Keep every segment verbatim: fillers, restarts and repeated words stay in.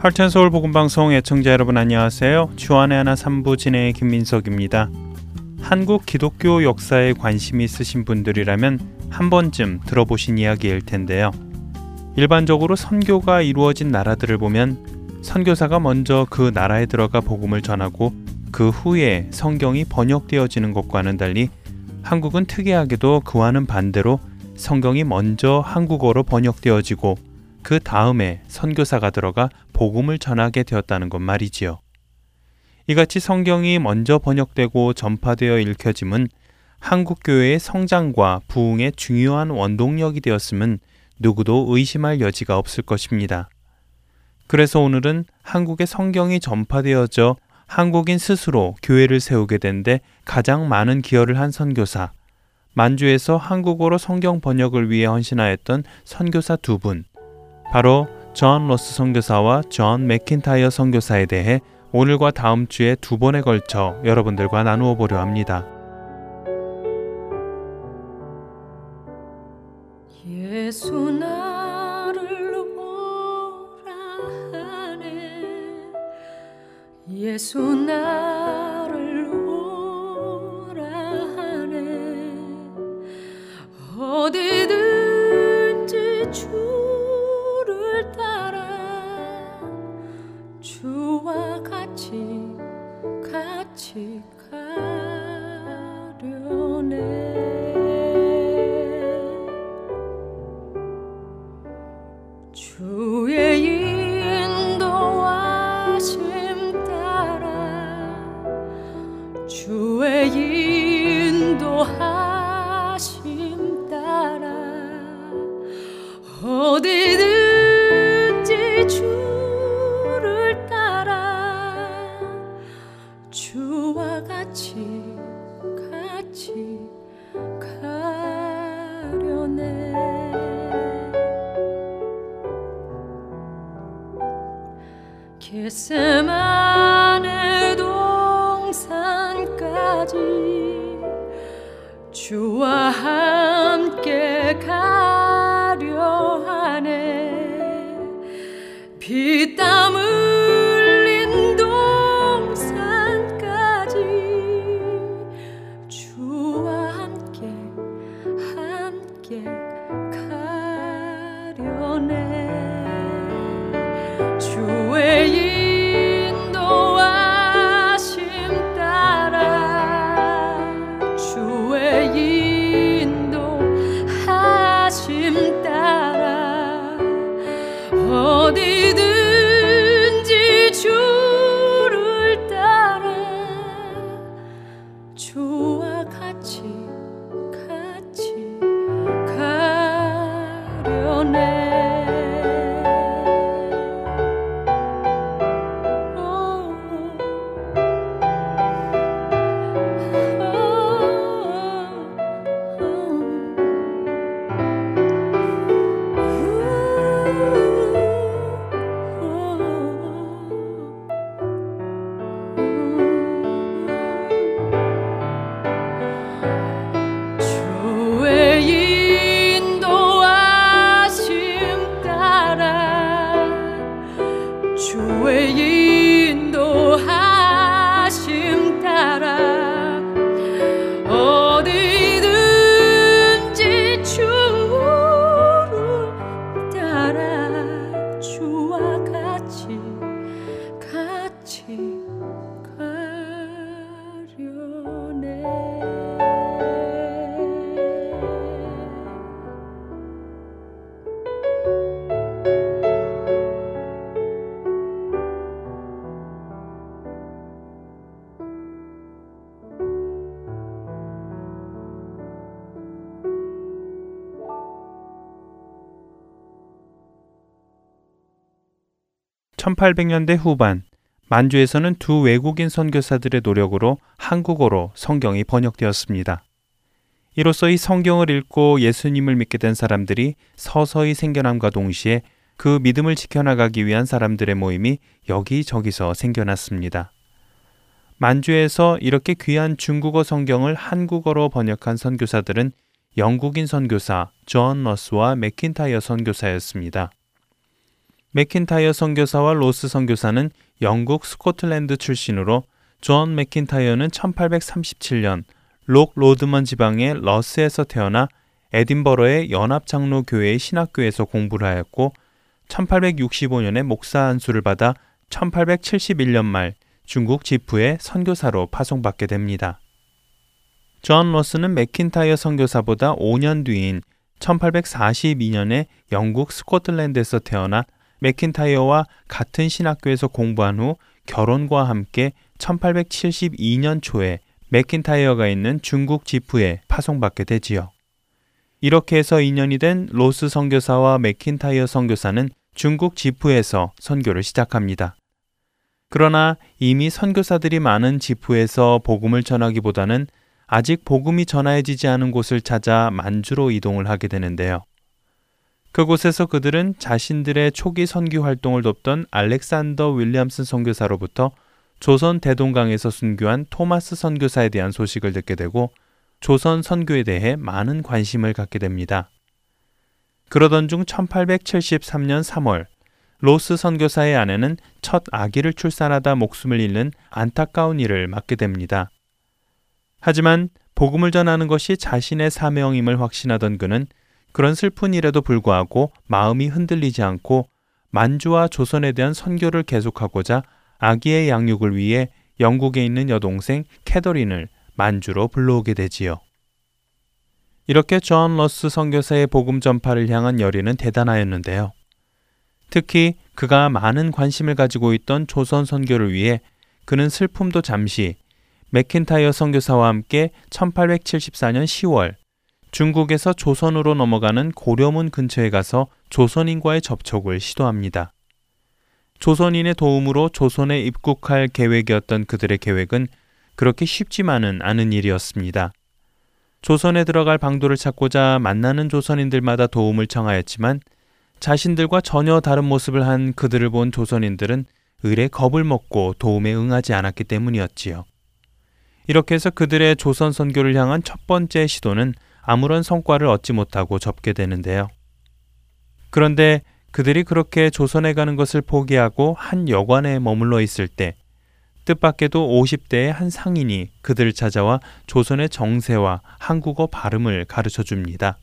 할텐서울 복음방송 애청자 여러분 안녕하세요. 주안의 하나 삼부 진행의 김민석입니다. 한국 기독교 역사에 관심이 있으신 분들이라면 한 번쯤 들어보신 이야기일 텐데요. 일반적으로 선교가 이루어진 나라들을 보면 선교사가 먼저 그 나라에 들어가 복음을 전하고 그 후에 성경이 번역되어지는 것과는 달리 한국은 특이하게도 그와는 반대로 성경이 먼저 한국어로 번역되어지고 그 다음에 선교사가 들어가 복음을 전하게 되었다는 것 말이지요. 이같이 성경이 먼저 번역되고 전파되어 읽혀짐은 한국 교회의 성장과 부흥의 중요한 원동력이 되었음은 누구도 의심할 여지가 없을 것입니다. 그래서 오늘은 한국의 성경이 전파되어져 한국인 스스로 교회를 세우게 된 데 가장 많은 기여를 한 선교사, 만주에서 한국어로 성경 번역을 위해 헌신하였던 선교사 두 분, 바로 존 로스 선교사와 존 매킨타이어 선교사에 대해 오늘과 다음 주에 두 번에 걸쳐 여러분들과 나누어 보려 합니다. 예수 나를 오라하네 예수 나를 오라하네 어디든지 주를 따라 주와 같이 같이 가려네 주의 인도하심 따라 주의 인도하심 따라 어디든지 주를 따라 주와 같이 같이 가려네 겟세마네 동산까지 주와 함께 가려 하네 피땀 흘린 동산까지 주와 함께 함께 가려네 주의 천팔백 년대 후반, 만주에서는 두 외국인 선교사들의 노력으로 한국어로 성경이 번역되었습니다. 이로써 이 성경을 읽고 예수님을 믿게 된 사람들이 서서히 생겨남과 동시에 그 믿음을 지켜나가기 위한 사람들의 모임이 여기저기서 생겨났습니다. 만주에서 이렇게 귀한 중국어 성경을 한국어로 번역한 선교사들은 영국인 선교사 존 러스와 매킨타이어 선교사였습니다. 매킨타이어 선교사와 로스 선교사는 영국 스코틀랜드 출신으로 존 매킨타이어는 천팔백삼십칠 년 록 로드먼 지방의 러스에서 태어나 에딘버러의 연합장로교회의 신학교에서 공부를 하였고 천팔백육십오 년에 목사 안수를 받아 천팔백칠십일 년 말 중국 지프에 선교사로 파송받게 됩니다. 존 로스는 매킨타이어 선교사보다 오 년 뒤인 천팔백사십이 년에 영국 스코틀랜드에서 태어나 매킨타이어와 같은 신학교에서 공부한 후 결혼과 함께 천팔백칠십이 년 초에 매킨타이어가 있는 중국 지프에 파송받게 되지요. 이렇게 해서 인연이 된 로스 선교사와 매킨타이어 선교사는 중국 지프에서 선교를 시작합니다. 그러나 이미 선교사들이 많은 지프에서 복음을 전하기보다는 아직 복음이 전해지지 않은 곳을 찾아 만주로 이동을 하게 되는데요. 그곳에서 그들은 자신들의 초기 선교 활동을 돕던 알렉산더 윌리엄슨 선교사로부터 조선 대동강에서 순교한 토마스 선교사에 대한 소식을 듣게 되고 조선 선교에 대해 많은 관심을 갖게 됩니다. 그러던 중 천팔백칠십삼 년 삼월 로스 선교사의 아내는 첫 아기를 출산하다 목숨을 잃는 안타까운 일을 맞게 됩니다. 하지만 복음을 전하는 것이 자신의 사명임을 확신하던 그는 그런 슬픈 일에도 불구하고 마음이 흔들리지 않고 만주와 조선에 대한 선교를 계속하고자 아기의 양육을 위해 영국에 있는 여동생 캐더린을 만주로 불러오게 되지요. 이렇게 존 러스 선교사의 복음 전파를 향한 열의는 대단하였는데요. 특히 그가 많은 관심을 가지고 있던 조선 선교를 위해 그는 슬픔도 잠시 매킨타이어 선교사와 함께 천팔백칠십사 년 시월 중국에서 조선으로 넘어가는 고려문 근처에 가서 조선인과의 접촉을 시도합니다. 조선인의 도움으로 조선에 입국할 계획이었던 그들의 계획은 그렇게 쉽지만은 않은 일이었습니다. 조선에 들어갈 방도를 찾고자 만나는 조선인들마다 도움을 청하였지만 자신들과 전혀 다른 모습을 한 그들을 본 조선인들은 의례 겁을 먹고 도움에 응하지 않았기 때문이었지요. 이렇게 해서 그들의 조선 선교를 향한 첫 번째 시도는 아무런 성과를 얻지 못하고 접게 되는데요. 그런데 그들이 그렇게 조선에 가는 것을 포기하고 한 여관에 머물러 있을 때 뜻밖에도 오십 대의 한 상인이 그들을 찾아와 조선의 정세와 한국어 발음을 가르쳐 줍니다.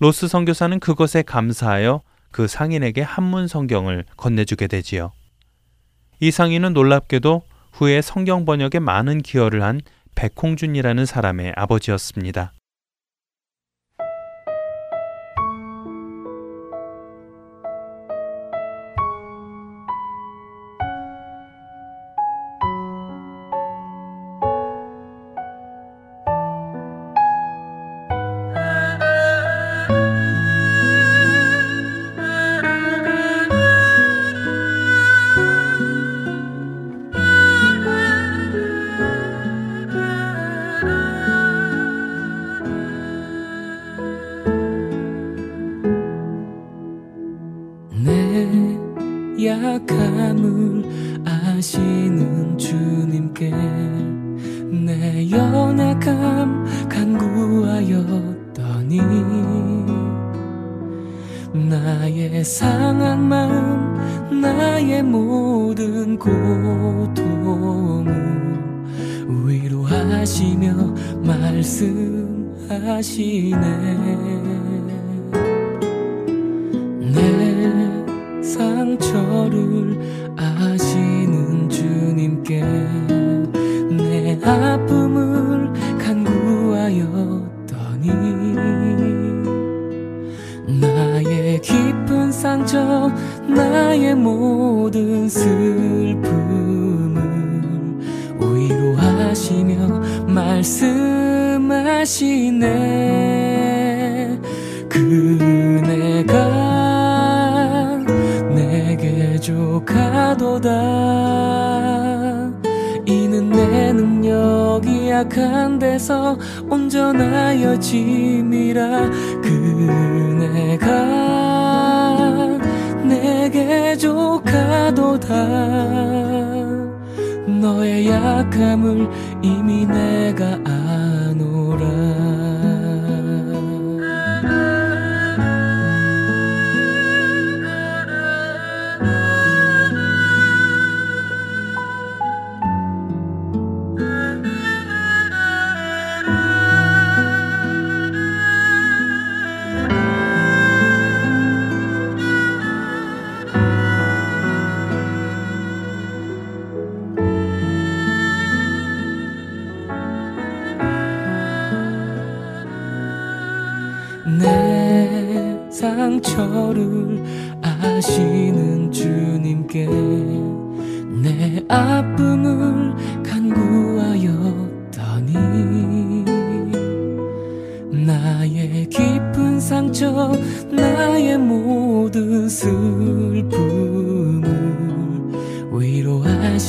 로스 선교사는 그것에 감사하여 그 상인에게 한문 성경을 건네주게 되지요. 이 상인은 놀랍게도 후에 성경 번역에 많은 기여를 한 백홍준이라는 사람의 아버지였습니다.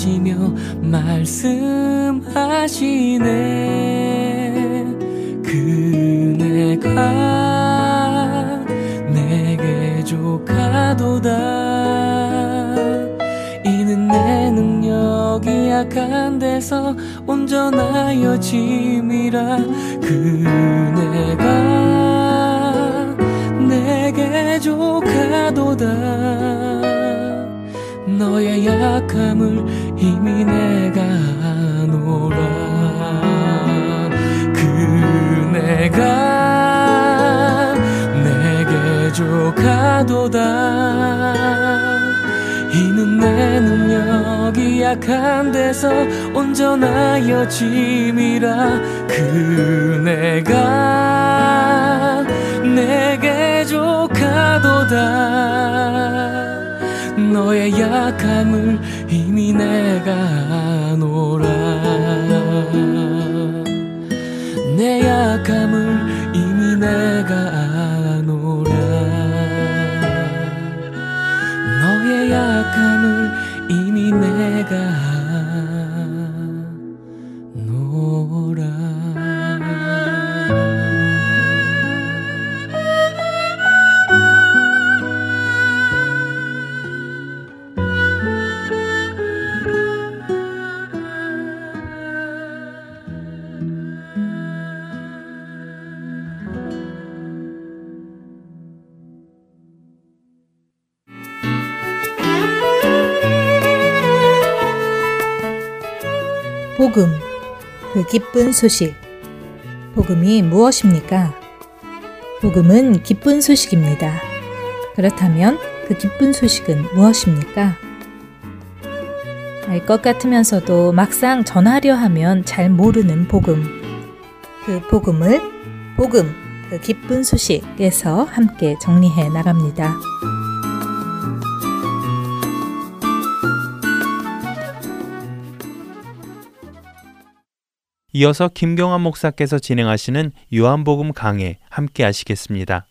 하시며 말씀하시네. 그네가 내게 족하도다. 이는 내 능력이 약한 데서 온전하여짐이라. 그네가 내게 족하도다. 너의 약함을 이미 내가 아노라. 그네가 내게 족하도다. 이는 내 능력이 약한 데서 온전하여 짐이라. 그네가 내게 족하도다. 너의 약함을 이미 내가 아노라. 내 약함을 이미 내가 아노라. 너의 약함을 이미 내가 아노라. 복음, 그 기쁜 소식. 복음이 무엇입니까? 복음은 기쁜 소식입니다. 그렇다면 그 기쁜 소식은 무엇입니까? 알 것 같으면서도 막상 전하려 하면 잘 모르는 복음. 그 복음을 복음, 그 기쁜 소식에서 함께 정리해 나갑니다. 이어서 김경환 목사께서 진행하시는 요한복음 강해 함께 하시겠습니다.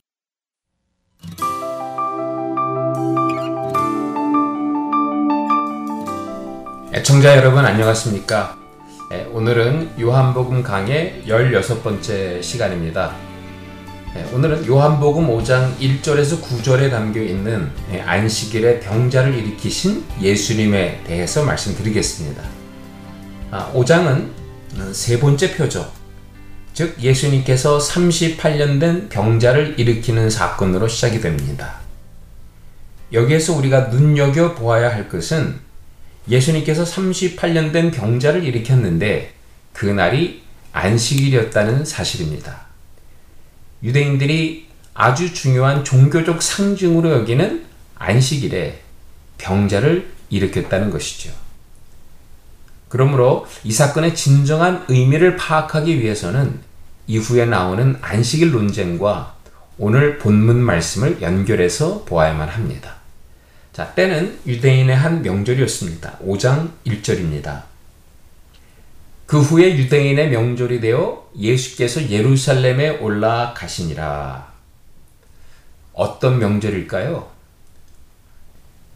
애청자 여러분 안녕하십니까? 오늘은 요한복음 강해 열여섯 번째 시간입니다. 오늘은 요한복음 오 장 일 절에서 구 절에 담겨있는 안식일에 병자를 일으키신 예수님에 대해서 말씀드리겠습니다. 오 장은 세 번째 표적, 즉 예수님께서 삼십팔 년 된 병자를 일으키는 사건으로 시작이 됩니다. 여기에서 우리가 눈여겨보아야 할 것은 예수님께서 삼십팔 년 된 병자를 일으켰는데 그날이 안식일이었다는 사실입니다. 유대인들이 아주 중요한 종교적 상징으로 여기는 안식일에 병자를 일으켰다는 것이죠. 그러므로 이 사건의 진정한 의미를 파악하기 위해서는 이후에 나오는 안식일 논쟁과 오늘 본문 말씀을 연결해서 보아야만 합니다. 자, 때는 유대인의 한 명절이었습니다. 오 장 일 절입니다. 그 후에 유대인의 명절이 되어 예수께서 예루살렘에 올라가시니라. 어떤 명절일까요?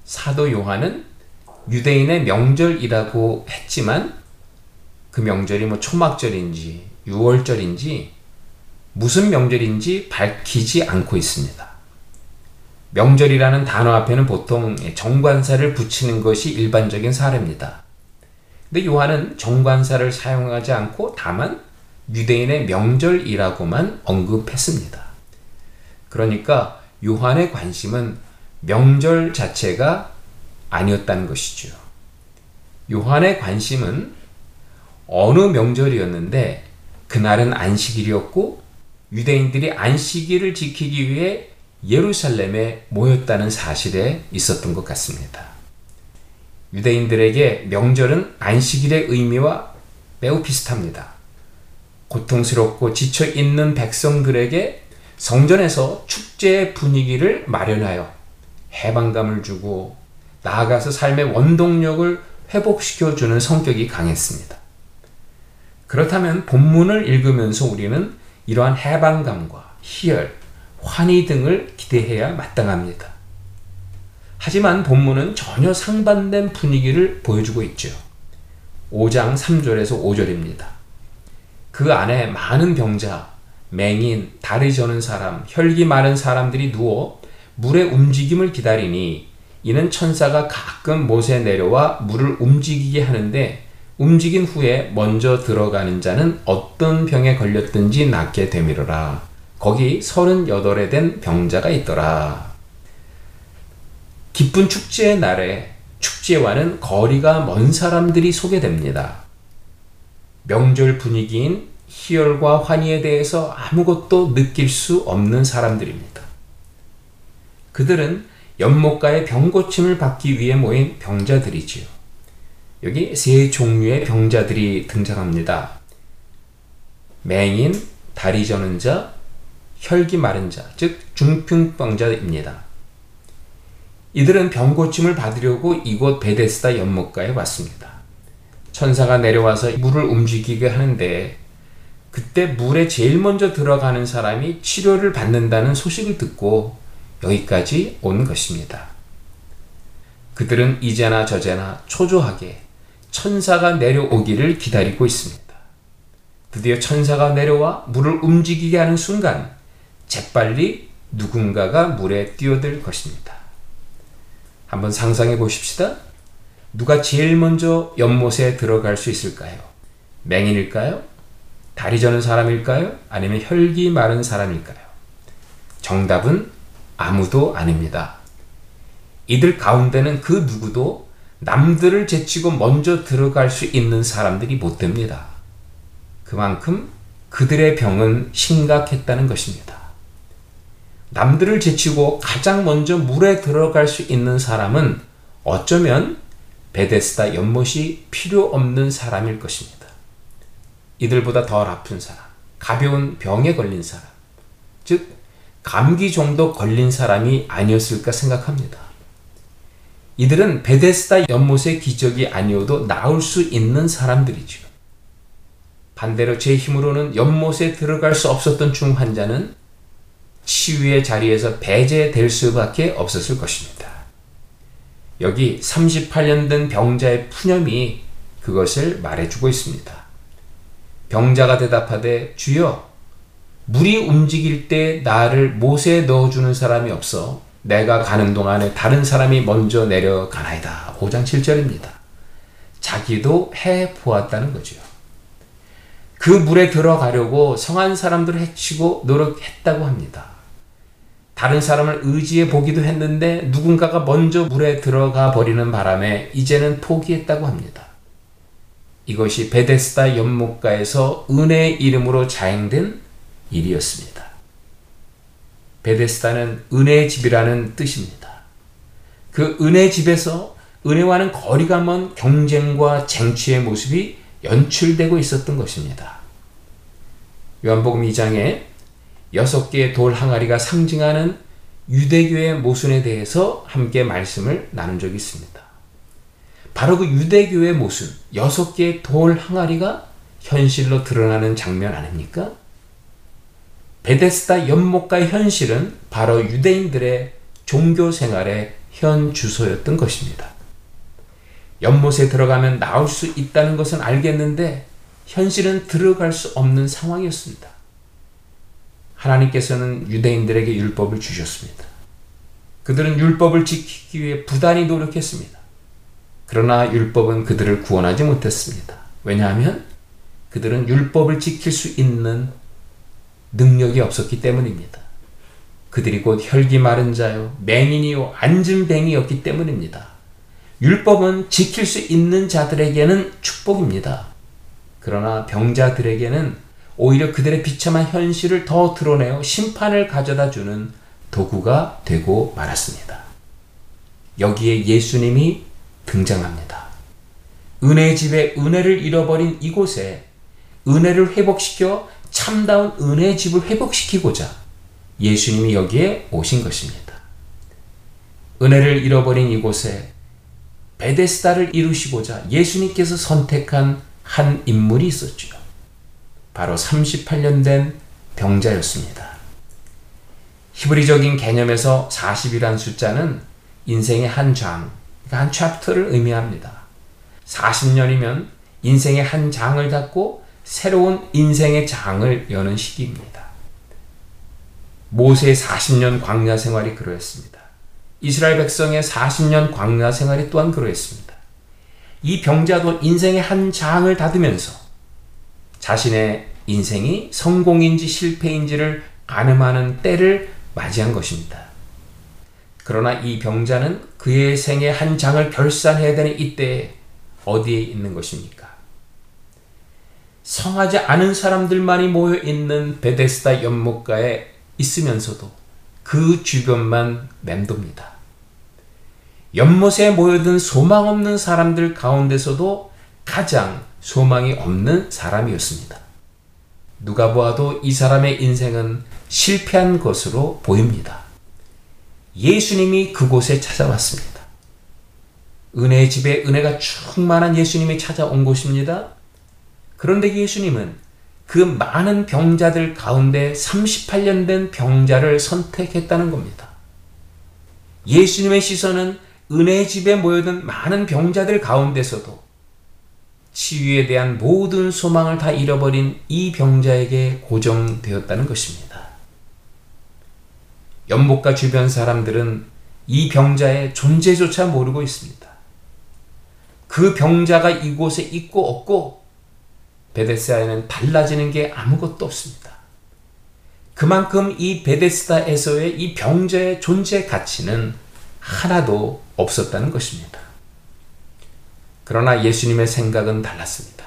사도 요한은 유대인의 명절이라고 했지만 그 명절이 뭐 초막절인지 유월절인지 무슨 명절인지 밝히지 않고 있습니다. 명절이라는 단어 앞에는 보통 정관사를 붙이는 것이 일반적인 사례입니다. 근데 요한은 정관사를 사용하지 않고 다만 유대인의 명절이라고만 언급했습니다. 그러니까 요한의 관심은 명절 자체가 아니었다는 것이죠. 요한의 관심은 어느 명절이었는데 그날은 안식일이었고 유대인들이 안식일을 지키기 위해 예루살렘에 모였다는 사실에 있었던 것 같습니다. 유대인들에게 명절은 안식일의 의미와 매우 비슷합니다. 고통스럽고 지쳐있는 백성들에게 성전에서 축제의 분위기를 마련하여 해방감을 주고 나아가서 삶의 원동력을 회복시켜주는 성격이 강했습니다. 그렇다면 본문을 읽으면서 우리는 이러한 해방감과 희열, 환희 등을 기대해야 마땅합니다. 하지만 본문은 전혀 상반된 분위기를 보여주고 있죠. 오 장 삼 절에서 오 절입니다. 그 안에 많은 병자, 맹인, 다리 저는 사람, 혈기 마른 사람들이 누워 물의 움직임을 기다리니 이는 천사가 가끔 못에 내려와 물을 움직이게 하는데 움직인 후에 먼저 들어가는 자는 어떤 병에 걸렸든지 낫게 되미로라. 거기 서른여덟에 된 병자가 있더라. 기쁜 축제의 날에 축제와는 거리가 먼 사람들이 소개됩니다. 명절 분위기인 희열과 환희에 대해서 아무것도 느낄 수 없는 사람들입니다. 그들은 연못가의 병고침을 받기 위해 모인 병자들이지요. 여기 세 종류의 병자들이 등장합니다. 맹인, 다리 저는 자, 혈기 마른 자, 즉 중풍병자입니다. 이들은 병고침을 받으려고 이곳 베데스다 연못가에 왔습니다. 천사가 내려와서 물을 움직이게 하는데 그때 물에 제일 먼저 들어가는 사람이 치료를 받는다는 소식을 듣고 여기까지 온 것입니다. 그들은 이제나 저제나 초조하게 천사가 내려오기를 기다리고 있습니다. 드디어 천사가 내려와 물을 움직이게 하는 순간 재빨리 누군가가 물에 뛰어들 것입니다. 한번 상상해 보십시다. 누가 제일 먼저 연못에 들어갈 수 있을까요? 맹인일까요? 다리 저는 사람일까요? 아니면 혈기 마른 사람일까요? 정답은 아무도 아닙니다. 이들 가운데는 그 누구도 남들을 제치고 먼저 들어갈 수 있는 사람들이 못 됩니다. 그만큼 그들의 병은 심각했다는 것입니다. 남들을 제치고 가장 먼저 물에 들어갈 수 있는 사람은 어쩌면 베데스다 연못이 필요 없는 사람일 것입니다. 이들보다 덜 아픈 사람, 가벼운 병에 걸린 사람, 즉 감기 정도 걸린 사람이 아니었을까 생각합니다. 이들은 베데스다 연못의 기적이 아니어도 나올 수 있는 사람들이죠. 반대로 제 힘으로는 연못에 들어갈 수 없었던 중환자는 치유의 자리에서 배제될 수밖에 없었을 것입니다. 여기 삼십팔 년 된 병자의 푸념이 그것을 말해주고 있습니다. 병자가 대답하되 주여, 물이 움직일 때 나를 못에 넣어주는 사람이 없어 내가 가는 동안에 다른 사람이 먼저 내려가나이다. 오 장 칠 절입니다. 자기도 해보았다는 거죠. 그 물에 들어가려고 성한 사람들을 해치고 노력했다고 합니다. 다른 사람을 의지해 보기도 했는데 누군가가 먼저 물에 들어가 버리는 바람에 이제는 포기했다고 합니다. 이것이 베데스다 연못가에서 은혜의 이름으로 자행된 일이었습니다. 베데스다는 은혜의 집이라는 뜻입니다. 그 은혜의 집에서 은혜와는 거리가 먼 경쟁과 쟁취의 모습이 연출되고 있었던 것입니다. 요한복음 이 장에 여섯 개의 돌 항아리가 상징하는 유대교의 모순에 대해서 함께 말씀을 나눈 적이 있습니다. 바로 그 유대교의 모순, 여섯 개의 돌 항아리가 현실로 드러나는 장면 아닙니까? 베데스다 연못가의 현실은 바로 유대인들의 종교생활의 현 주소였던 것입니다. 연못에 들어가면 나올 수 있다는 것은 알겠는데 현실은 들어갈 수 없는 상황이었습니다. 하나님께서는 유대인들에게 율법을 주셨습니다. 그들은 율법을 지키기 위해 부단히 노력했습니다. 그러나 율법은 그들을 구원하지 못했습니다. 왜냐하면 그들은 율법을 지킬 수 있는 능력이 없었기 때문입니다. 그들이 곧 혈기 마른 자요, 맹인이요, 앉은 뱅이였기 때문입니다. 율법은 지킬 수 있는 자들에게는 축복입니다. 그러나 병자들에게는 오히려 그들의 비참한 현실을 더 드러내어 심판을 가져다주는 도구가 되고 말았습니다. 여기에 예수님이 등장합니다. 은혜의 집에 은혜를 잃어버린 이곳에 은혜를 회복시켜 참다운 은혜의 집을 회복시키고자 예수님이 여기에 오신 것입니다. 은혜를 잃어버린 이곳에 베데스다를 이루시고자 예수님께서 선택한 한 인물이 있었죠. 바로 삼십팔 년 된 병자였습니다. 히브리적인 개념에서 사십이란 숫자는 인생의 한 장, 한 챕터를 의미합니다. 사십 년이면 인생의 한 장을 닫고 새로운 인생의 장을 여는 시기입니다. 모세의 사십 년 광야 생활이 그러했습니다. 이스라엘 백성의 사십 년 광야 생활이 또한 그러했습니다. 이 병자도 인생의 한 장을 닫으면서 자신의 인생이 성공인지 실패인지를 가늠하는 때를 맞이한 것입니다. 그러나 이 병자는 그의 생의 한 장을 결산해야 되는 이때에 어디에 있는 것입니까? 성하지 않은 사람들만이 모여있는 베데스다 연못가에 있으면서도 그 주변만 맴돕니다. 연못에 모여든 소망 없는 사람들 가운데서도 가장 소망이 없는 사람이었습니다. 누가 보아도 이 사람의 인생은 실패한 것으로 보입니다. 예수님이 그곳에 찾아왔습니다. 은혜의 집에 은혜가 충만한 예수님이 찾아온 곳입니다. 그런데 예수님은 그 많은 병자들 가운데 삼십팔 년 된 병자를 선택했다는 겁니다. 예수님의 시선은 은혜의 집에 모여든 많은 병자들 가운데서도 치유에 대한 모든 소망을 다 잃어버린 이 병자에게 고정되었다는 것입니다. 연못가 주변 사람들은 이 병자의 존재조차 모르고 있습니다. 그 병자가 이곳에 있고 없고 베데스다에는 달라지는 게 아무것도 없습니다. 그만큼 이 베데스다에서의 이 병자의 존재 가치는 하나도 없었다는 것입니다. 그러나 예수님의 생각은 달랐습니다.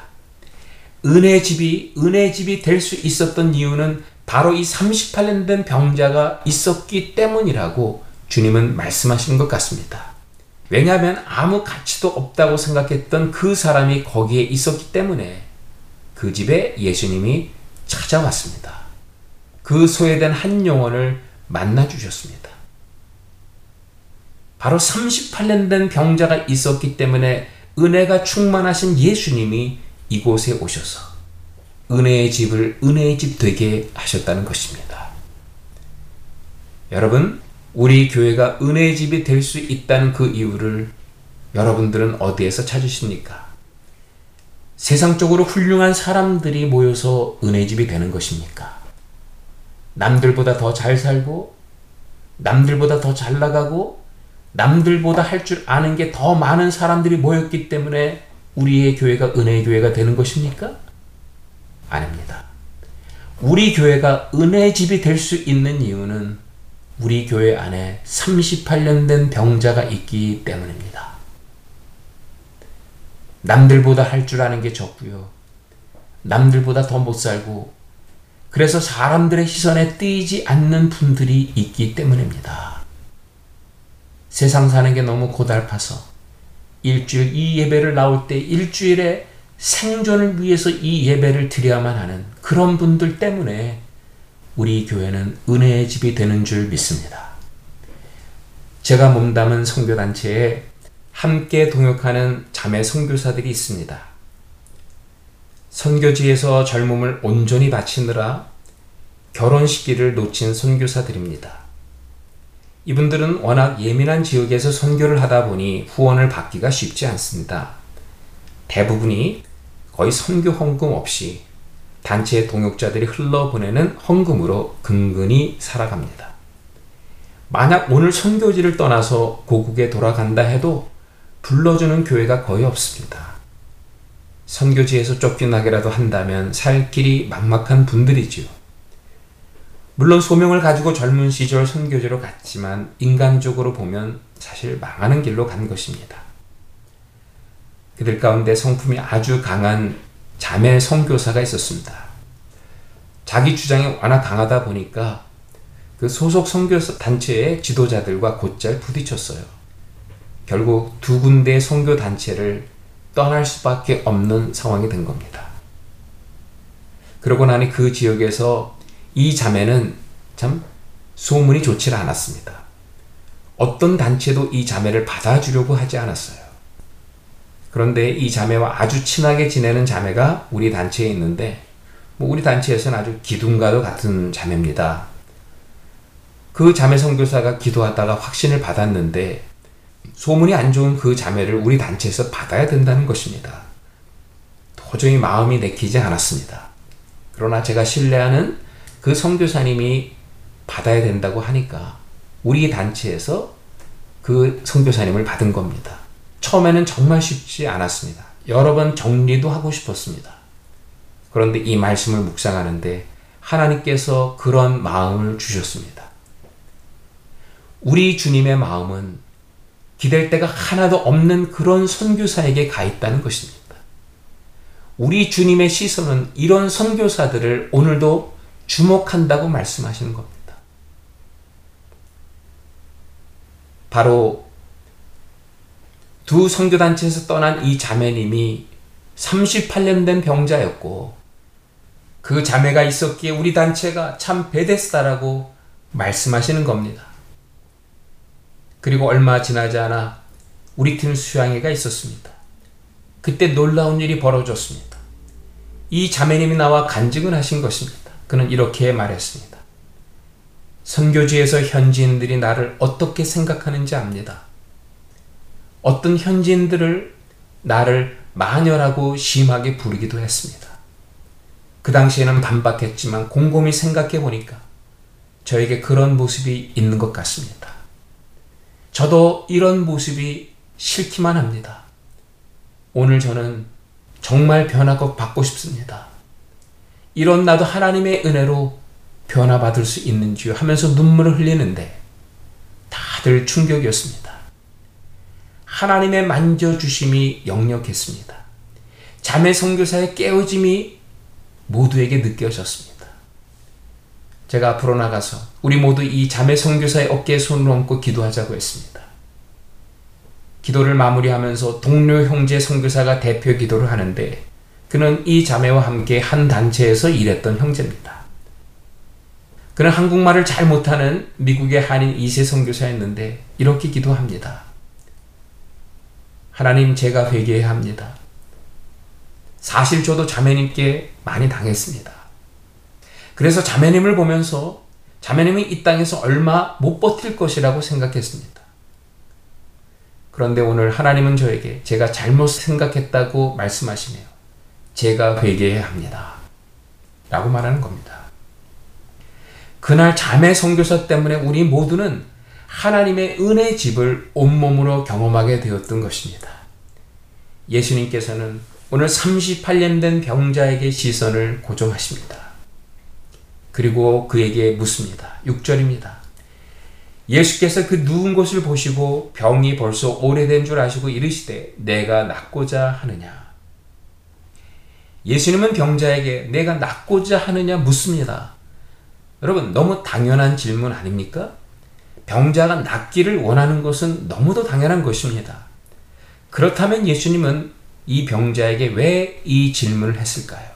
은혜의 집이 은혜의 집이 될 수 있었던 이유는 바로 이 삼십팔 년 된 병자가 있었기 때문이라고 주님은 말씀하시는 것 같습니다. 왜냐하면 아무 가치도 없다고 생각했던 그 사람이 거기에 있었기 때문에 그 집에 예수님이 찾아왔습니다. 그 소외된 한 영혼을 만나주셨습니다. 바로 삼십팔 년 된 병자가 있었기 때문에 은혜가 충만하신 예수님이 이곳에 오셔서 은혜의 집을 은혜의 집 되게 하셨다는 것입니다. 여러분, 우리 교회가 은혜의 집이 될 수 있다는 그 이유를 여러분들은 어디에서 찾으십니까? 세상적으로 훌륭한 사람들이 모여서 은혜의 집이 되는 것입니까? 남들보다 더 잘 살고, 남들보다 더 잘 나가고, 남들보다 할 줄 아는 게 더 많은 사람들이 모였기 때문에 우리의 교회가 은혜의 교회가 되는 것입니까? 아닙니다. 우리 교회가 은혜의 집이 될 수 있는 이유는 우리 교회 안에 삼십팔 년 된 병자가 있기 때문입니다. 남들보다 할 줄 아는 게 적고요. 남들보다 더 못 살고 그래서 사람들의 시선에 띄지 않는 분들이 있기 때문입니다. 세상 사는 게 너무 고달파서 일주일 이 예배를 나올 때 일주일에 생존을 위해서 이 예배를 드려야만 하는 그런 분들 때문에 우리 교회는 은혜의 집이 되는 줄 믿습니다. 제가 몸담은 선교단체에 함께 동역하는 자매 선교사들이 있습니다. 선교지에서 젊음을 온전히 바치느라 결혼 시기를 놓친 선교사들입니다. 이분들은 워낙 예민한 지역에서 선교를 하다 보니 후원을 받기가 쉽지 않습니다. 대부분이 거의 선교 헌금 없이 단체의 동역자들이 흘러보내는 헌금으로 근근히 살아갑니다. 만약 오늘 선교지를 떠나서 고국에 돌아간다 해도 불러주는 교회가 거의 없습니다. 선교지에서 쫓겨나기라도 한다면 살 길이 막막한 분들이지요. 물론 소명을 가지고 젊은 시절 선교지로 갔지만 인간적으로 보면 사실 망하는 길로 간 것입니다. 그들 가운데 성품이 아주 강한 자매 선교사가 있었습니다. 자기 주장이 워낙 강하다 보니까 그 소속 선교사 단체의 지도자들과 곧잘 부딪혔어요. 결국 두 군데의 선교단체를 떠날 수밖에 없는 상황이 된 겁니다. 그러고 나니 그 지역에서 이 자매는 참 소문이 좋지 않았습니다. 어떤 단체도 이 자매를 받아주려고 하지 않았어요. 그런데 이 자매와 아주 친하게 지내는 자매가 우리 단체에 있는데 뭐 우리 단체에서는 아주 기둥과도 같은 자매입니다. 그 자매 선교사가 기도하다가 확신을 받았는데 소문이 안 좋은 그 자매를 우리 단체에서 받아야 된다는 것입니다. 고종의 마음이 내키지 않았습니다. 그러나 제가 신뢰하는 그 선교사님이 받아야 된다고 하니까 우리 단체에서 그 선교사님을 받은 겁니다. 처음에는 정말 쉽지 않았습니다. 여러 번 정리도 하고 싶었습니다. 그런데 이 말씀을 묵상하는데 하나님께서 그런 마음을 주셨습니다. 우리 주님의 마음은 기댈 데가 하나도 없는 그런 선교사에게 가 있다는 것입니다. 우리 주님의 시선은 이런 선교사들을 오늘도 주목한다고 말씀하시는 겁니다. 바로 두 선교단체에서 떠난 이 자매님이 삼십팔 년 된 병자였고 그 자매가 있었기에 우리 단체가 참 베데스다라고 말씀하시는 겁니다. 그리고 얼마 지나지 않아 우리 팀 수양회가 있었습니다. 그때 놀라운 일이 벌어졌습니다. 이 자매님이 나와 간증을 하신 것입니다. 그는 이렇게 말했습니다. 선교지에서 현지인들이 나를 어떻게 생각하는지 압니다. 어떤 현지인들을 나를 마녀라고 심하게 부르기도 했습니다. 그 당시에는 반박했지만 곰곰이 생각해보니까 저에게 그런 모습이 있는 것 같습니다. 저도 이런 모습이 싫기만 합니다. 오늘 저는 정말 변화가 받고 싶습니다. 이런 나도 하나님의 은혜로 변화받을 수 있는지요 하면서 눈물을 흘리는데 다들 충격이었습니다. 하나님의 만져주심이 역력했습니다. 자매 선교사의 깨어짐이 모두에게 느껴졌습니다. 제가 앞으로 나가서 우리 모두 이 자매 선교사의 어깨에 손을 얹고 기도하자고 했습니다. 기도를 마무리하면서 동료 형제 선교사가 대표 기도를 하는데 그는 이 자매와 함께 한 단체에서 일했던 형제입니다. 그는 한국말을 잘 못하는 미국의 한인 이 세 선교사였는데 이렇게 기도합니다. 하나님, 제가 회개해야 합니다. 사실 저도 자매님께 많이 당했습니다. 그래서 자매님을 보면서 자매님이 이 땅에서 얼마 못 버틸 것이라고 생각했습니다. 그런데 오늘 하나님은 저에게 제가 잘못 생각했다고 말씀하시며 제가 회개해야 합니다. 라고 말하는 겁니다. 그날 자매 선교사 때문에 우리 모두는 하나님의 은혜 집을 온몸으로 경험하게 되었던 것입니다. 예수님께서는 오늘 삼십팔 년 된 병자에게 시선을 고정하십니다. 그리고 그에게 묻습니다. 육 절입니다. 예수께서 그 누운 곳을 보시고 병이 벌써 오래된 줄 아시고 이르시되 내가 낫고자 하느냐. 예수님은 병자에게 내가 낫고자 하느냐 묻습니다. 여러분, 너무 당연한 질문 아닙니까? 병자가 낫기를 원하는 것은 너무도 당연한 것입니다. 그렇다면 예수님은 이 병자에게 왜 이 질문을 했을까요?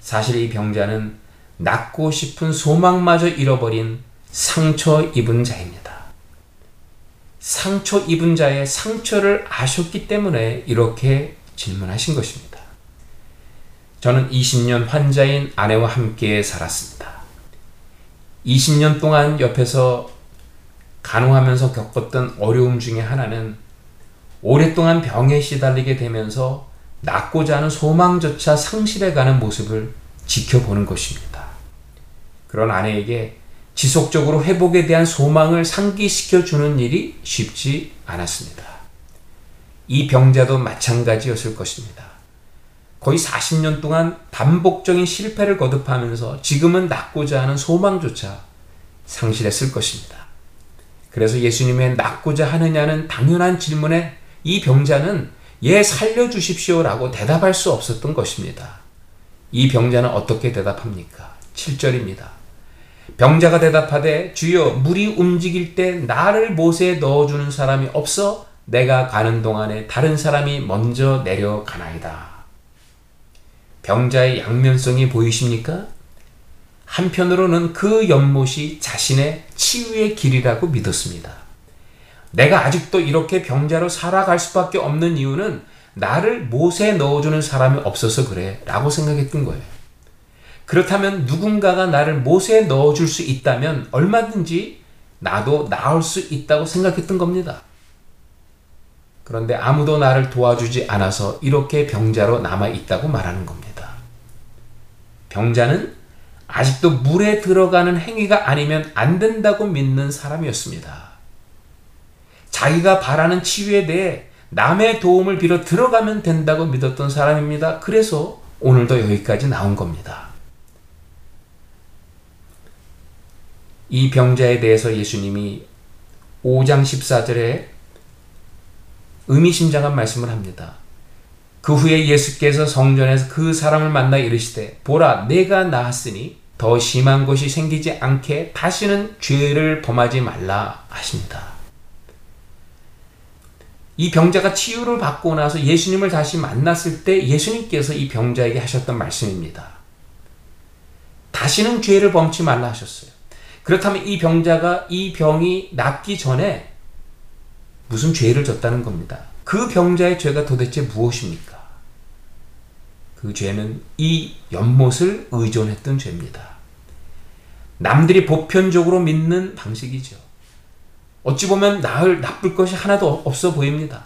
사실 이 병자는 낫고 싶은 소망마저 잃어버린 상처 입은 자입니다. 상처 입은 자의 상처를 아셨기 때문에 이렇게 질문하신 것입니다. 저는 이십 년 환자인 아내와 함께 살았습니다. 이십 년 동안 옆에서 간호하면서 겪었던 어려움 중에 하나는 오랫동안 병에 시달리게 되면서 낫고자 하는 소망조차 상실해가는 모습을 지켜보는 것입니다. 그런 아내에게 지속적으로 회복에 대한 소망을 상기시켜주는 일이 쉽지 않았습니다. 이 병자도 마찬가지였을 것입니다. 거의 사십 년 동안 반복적인 실패를 거듭하면서 지금은 낫고자 하는 소망조차 상실했을 것입니다. 그래서 예수님의 낫고자 하느냐는 당연한 질문에 이 병자는 예, 살려주십시오라고 대답할 수 없었던 것입니다. 이 병자는 어떻게 대답합니까? 칠 절입니다. 병자가 대답하되 주여, 물이 움직일 때 나를 못에 넣어주는 사람이 없어 내가 가는 동안에 다른 사람이 먼저 내려가나이다. 병자의 양면성이 보이십니까? 한편으로는 그 연못이 자신의 치유의 길이라고 믿었습니다. 내가 아직도 이렇게 병자로 살아갈 수밖에 없는 이유는 나를 못에 넣어주는 사람이 없어서 그래 라고 생각했던 거예요. 그렇다면 누군가가 나를 못에 넣어줄 수 있다면 얼마든지 나도 나을 수 있다고 생각했던 겁니다. 그런데 아무도 나를 도와주지 않아서 이렇게 병자로 남아있다고 말하는 겁니다. 병자는 아직도 물에 들어가는 행위가 아니면 안 된다고 믿는 사람이었습니다. 자기가 바라는 치유에 대해 남의 도움을 빌어 들어가면 된다고 믿었던 사람입니다. 그래서 오늘도 여기까지 나온 겁니다. 이 병자에 대해서 예수님이 오 장 십사 절에 의미심장한 말씀을 합니다. 그 후에 예수께서 성전에서 그 사람을 만나 이르시되 보라, 내가 나았으니 더 심한 것이 생기지 않게 다시는 죄를 범하지 말라 하십니다. 이 병자가 치유를 받고 나서 예수님을 다시 만났을 때 예수님께서 이 병자에게 하셨던 말씀입니다. 다시는 죄를 범치 말라 하셨어요. 그렇다면 이 병자가 이 병이 낫기 전에 무슨 죄를 졌다는 겁니다. 그 병자의 죄가 도대체 무엇입니까? 그 죄는 이 연못을 의존했던 죄입니다. 남들이 보편적으로 믿는 방식이죠. 어찌 보면 나을 나쁠 것이 하나도 없어 보입니다.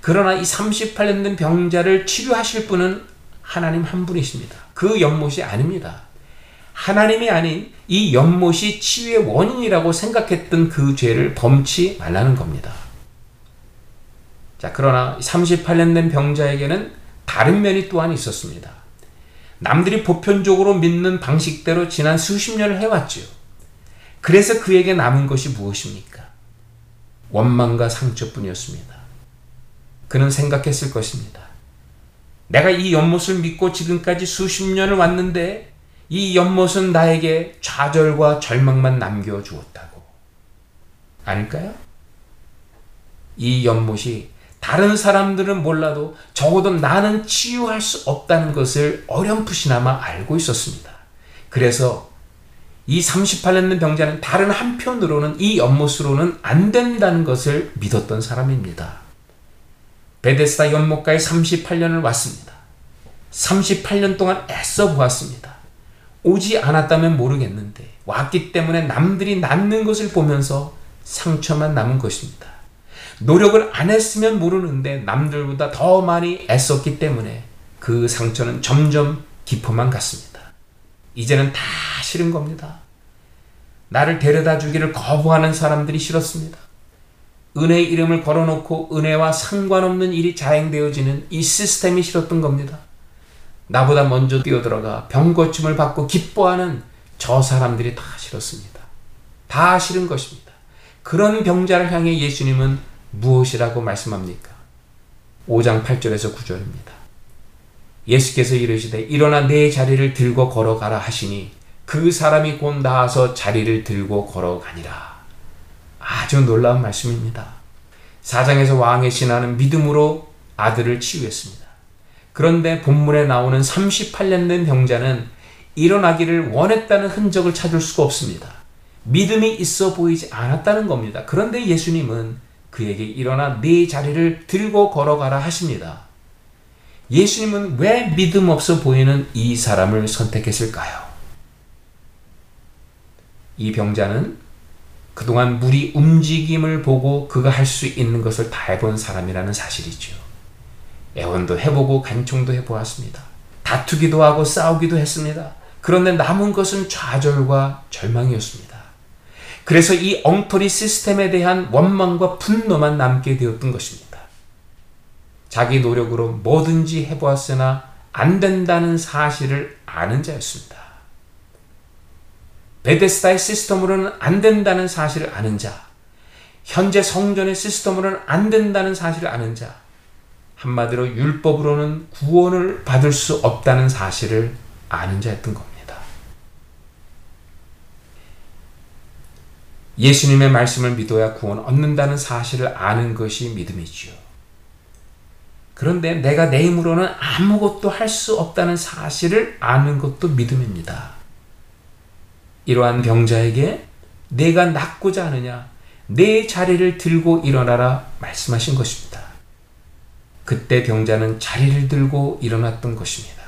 그러나 이 삼십팔 년 된 병자를 치료하실 분은 하나님 한 분이십니다. 그 연못이 아닙니다. 하나님이 아닌 이 연못이 치유의 원인이라고 생각했던 그 죄를 범치 말라는 겁니다. 자, 그러나 삼십팔 년 된 병자에게는 다른 면이 또한 있었습니다. 남들이 보편적으로 믿는 방식대로 지난 수십 년을 해왔죠. 그래서 그에게 남은 것이 무엇입니까? 원망과 상처뿐이었습니다. 그는 생각했을 것입니다. 내가 이 연못을 믿고 지금까지 수십 년을 왔는데 이 연못은 나에게 좌절과 절망만 남겨주었다고. 아닐까요? 이 연못이 다른 사람들은 몰라도 적어도 나는 치유할 수 없다는 것을 어렴풋이나마 알고 있었습니다. 그래서 이 삼십팔 년 된 병자는 다른 한편으로는 이 연못으로는 안 된다는 것을 믿었던 사람입니다. 베데스다 연못가에 삼십팔 년을 왔습니다. 삼십팔 년 동안 애써 보았습니다. 오지 않았다면 모르겠는데 왔기 때문에 남들이 낫는 것을 보면서 상처만 남은 것입니다. 노력을 안 했으면 모르는데 남들보다 더 많이 애썼기 때문에 그 상처는 점점 깊어만 갔습니다. 이제는 다 싫은 겁니다. 나를 데려다 주기를 거부하는 사람들이 싫었습니다. 은혜의 이름을 걸어놓고 은혜와 상관없는 일이 자행되어지는 이 시스템이 싫었던 겁니다. 나보다 먼저 뛰어들어가 병고침을 받고 기뻐하는 저 사람들이 다 싫었습니다. 다 싫은 것입니다. 그런 병자를 향해 예수님은 무엇이라고 말씀합니까? 오 장 팔 절에서 구 절입니다. 예수께서 이르시되 일어나 내 자리를 들고 걸어가라 하시니 그 사람이 곧 나아서 자리를 들고 걸어가니라. 아주 놀라운 말씀입니다. 사장에서 왕의 신하는 믿음으로 아들을 치유했습니다. 그런데 본문에 나오는 삼십팔 년 된 병자는 일어나기를 원했다는 흔적을 찾을 수가 없습니다. 믿음이 있어 보이지 않았다는 겁니다. 그런데 예수님은 그에게 일어나 네 자리를 들고 걸어가라 하십니다. 예수님은 왜 믿음 없어 보이는 이 사람을 선택했을까요? 이 병자는 그동안 물이 움직임을 보고 그가 할 수 있는 것을 다 해본 사람이라는 사실이죠. 애원도 해보고 간청도 해보았습니다. 다투기도 하고 싸우기도 했습니다. 그런데 남은 것은 좌절과 절망이었습니다. 그래서 이 엉터리 시스템에 대한 원망과 분노만 남게 되었던 것입니다. 자기 노력으로 뭐든지 해보았으나 안 된다는 사실을 아는 자였습니다. 베데스다의 시스템으로는 안 된다는 사실을 아는 자, 현재 성전의 시스템으로는 안 된다는 사실을 아는 자, 한마디로 율법으로는 구원을 받을 수 없다는 사실을 아는 자였던 겁니다. 예수님의 말씀을 믿어야 구원 얻는다는 사실을 아는 것이 믿음이지요. 그런데 내가 내 힘으로는 아무것도 할 수 없다는 사실을 아는 것도 믿음입니다. 이러한 병자에게 내가 낫고자 하느냐, 내 자리를 들고 일어나라 말씀하신 것입니다. 그때 병자는 자리를 들고 일어났던 것입니다.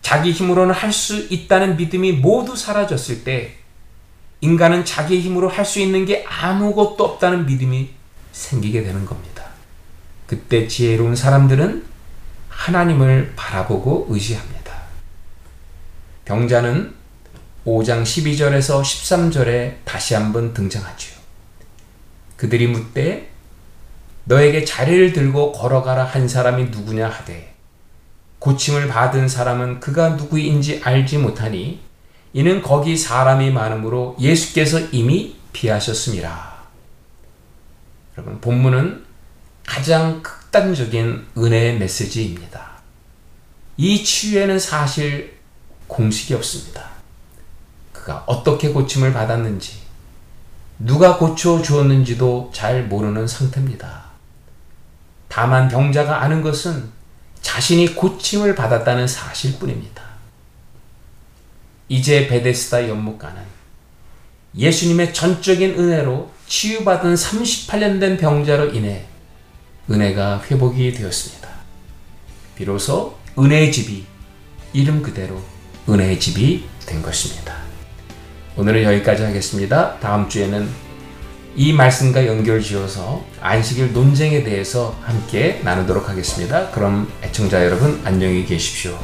자기 힘으로는 할 수 있다는 믿음이 모두 사라졌을 때 인간은 자기 힘으로 할 수 있는 게 아무것도 없다는 믿음이 생기게 되는 겁니다. 그때 지혜로운 사람들은 하나님을 바라보고 의지합니다. 병자는 오 장 십이 절에서 십삼 절에 다시 한번 등장하죠. 그들이 묻되 너에게 자리를 들고 걸어가라 한 사람이 누구냐 하되 고침을 받은 사람은 그가 누구인지 알지 못하니 이는 거기 사람이 많으므로 예수께서 이미 피하셨습니다. 여러분, 본문은 가장 극단적인 은혜의 메시지입니다. 이 치유에는 사실 공식이 없습니다. 그가 어떻게 고침을 받았는지, 누가 고쳐주었는지도 잘 모르는 상태입니다. 다만 병자가 아는 것은 자신이 고침을 받았다는 사실뿐입니다. 이제 베데스다 연못가는 예수님의 전적인 은혜로 치유받은 삼십팔 년 된 병자로 인해 은혜가 회복이 되었습니다. 비로소 은혜의 집이 이름 그대로 은혜의 집이 된 것입니다. 오늘은 여기까지 하겠습니다. 다음 주에는 이 말씀과 연결지어서 안식일 논쟁에 대해서 함께 나누도록 하겠습니다. 그럼 애청자 여러분, 안녕히 계십시오.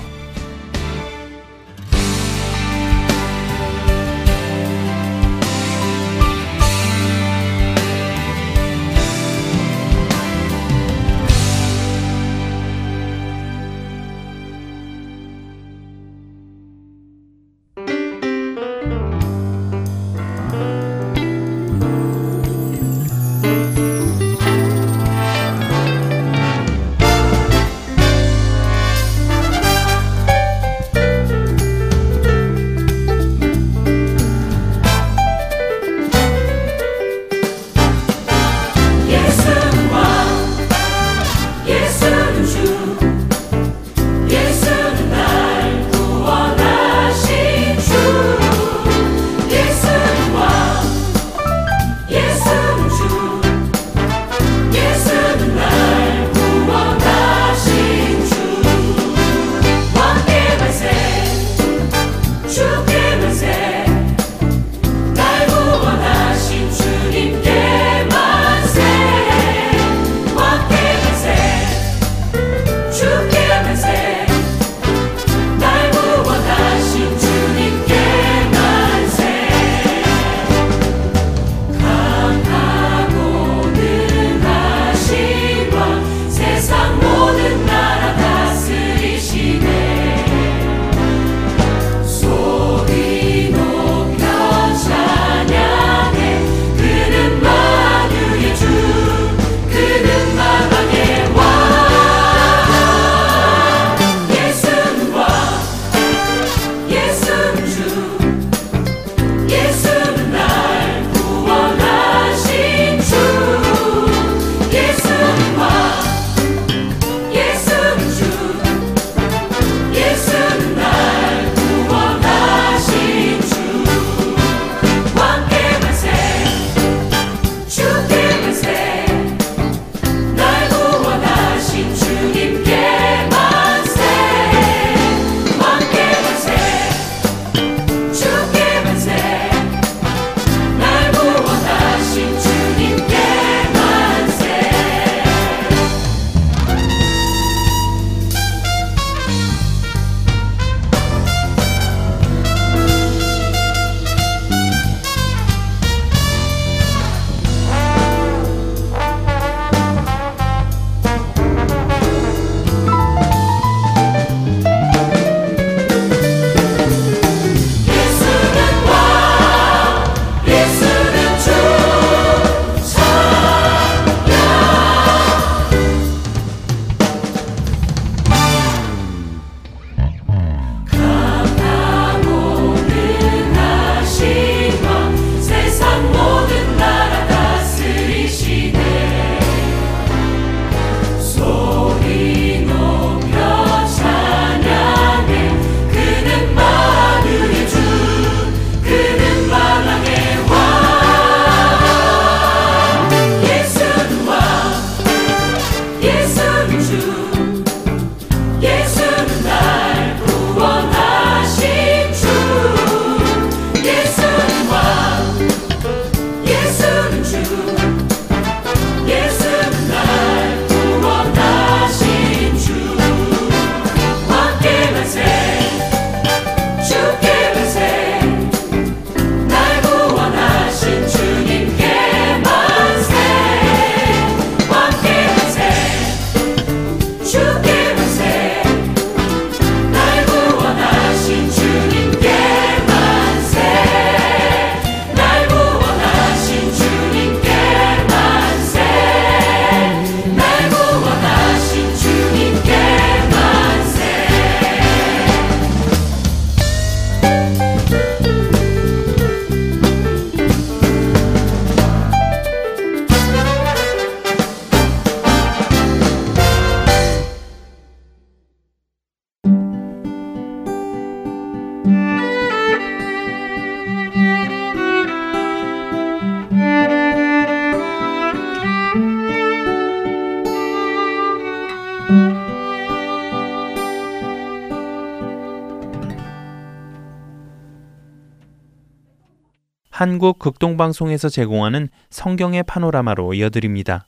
한국 극동방송에서 제공하는 성경의 파노라마로 이어드립니다.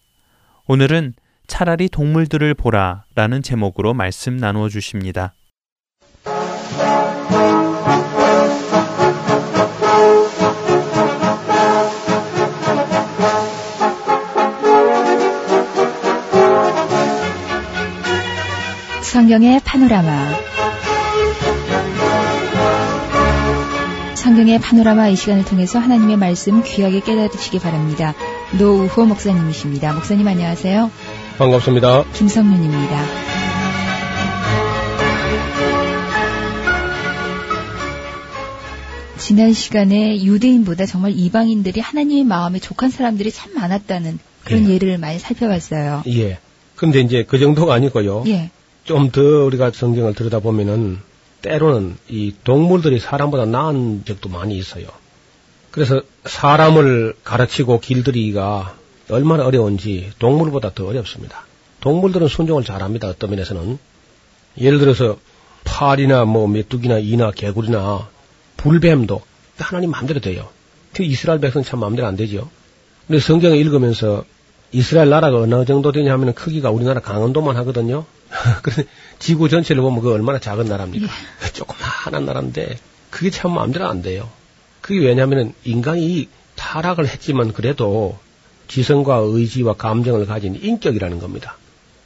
오늘은 차라리 동물들을 보라 라는 제목으로 말씀 나누어 주십니다. 성경의 파노라마. 성경의 파노라마 이 시간을 통해서 하나님의 말씀 귀하게 깨달으시기 바랍니다. 노우호 목사님이십니다. 목사님 안녕하세요. 반갑습니다. 김성윤입니다. 지난 시간에 유대인보다 정말 이방인들이 하나님의 마음에 족한 사람들이 참 많았다는 그런 예. 예를 많이 살펴봤어요. 예. 근데 이제 그 정도가 아니고요. 예. 좀 더 우리가 성경을 들여다보면은 때로는 이 동물들이 사람보다 나은 적도 많이 있어요. 그래서 사람을 가르치고 길들이기가 얼마나 어려운지 동물보다 더 어렵습니다. 동물들은 순종을 잘합니다. 어떤 면에서는. 예를 들어서 파리나 뭐 메뚜기나 이나 개구리나 불뱀도 하나님 마음대로 돼요. 특히 이스라엘 백성은 참 마음대로 안 되죠. 근데 성경을 읽으면서 이스라엘 나라가 어느 정도 되냐 하면 크기가 우리나라 강원도만 하거든요. 그런데 지구 전체를 보면 그 얼마나 작은 나라입니까? 예. 조그마한 나라인데 그게 참 마음대로 안 돼요. 그게 왜냐하면 인간이 타락을 했지만 그래도 지성과 의지와 감정을 가진 인격이라는 겁니다.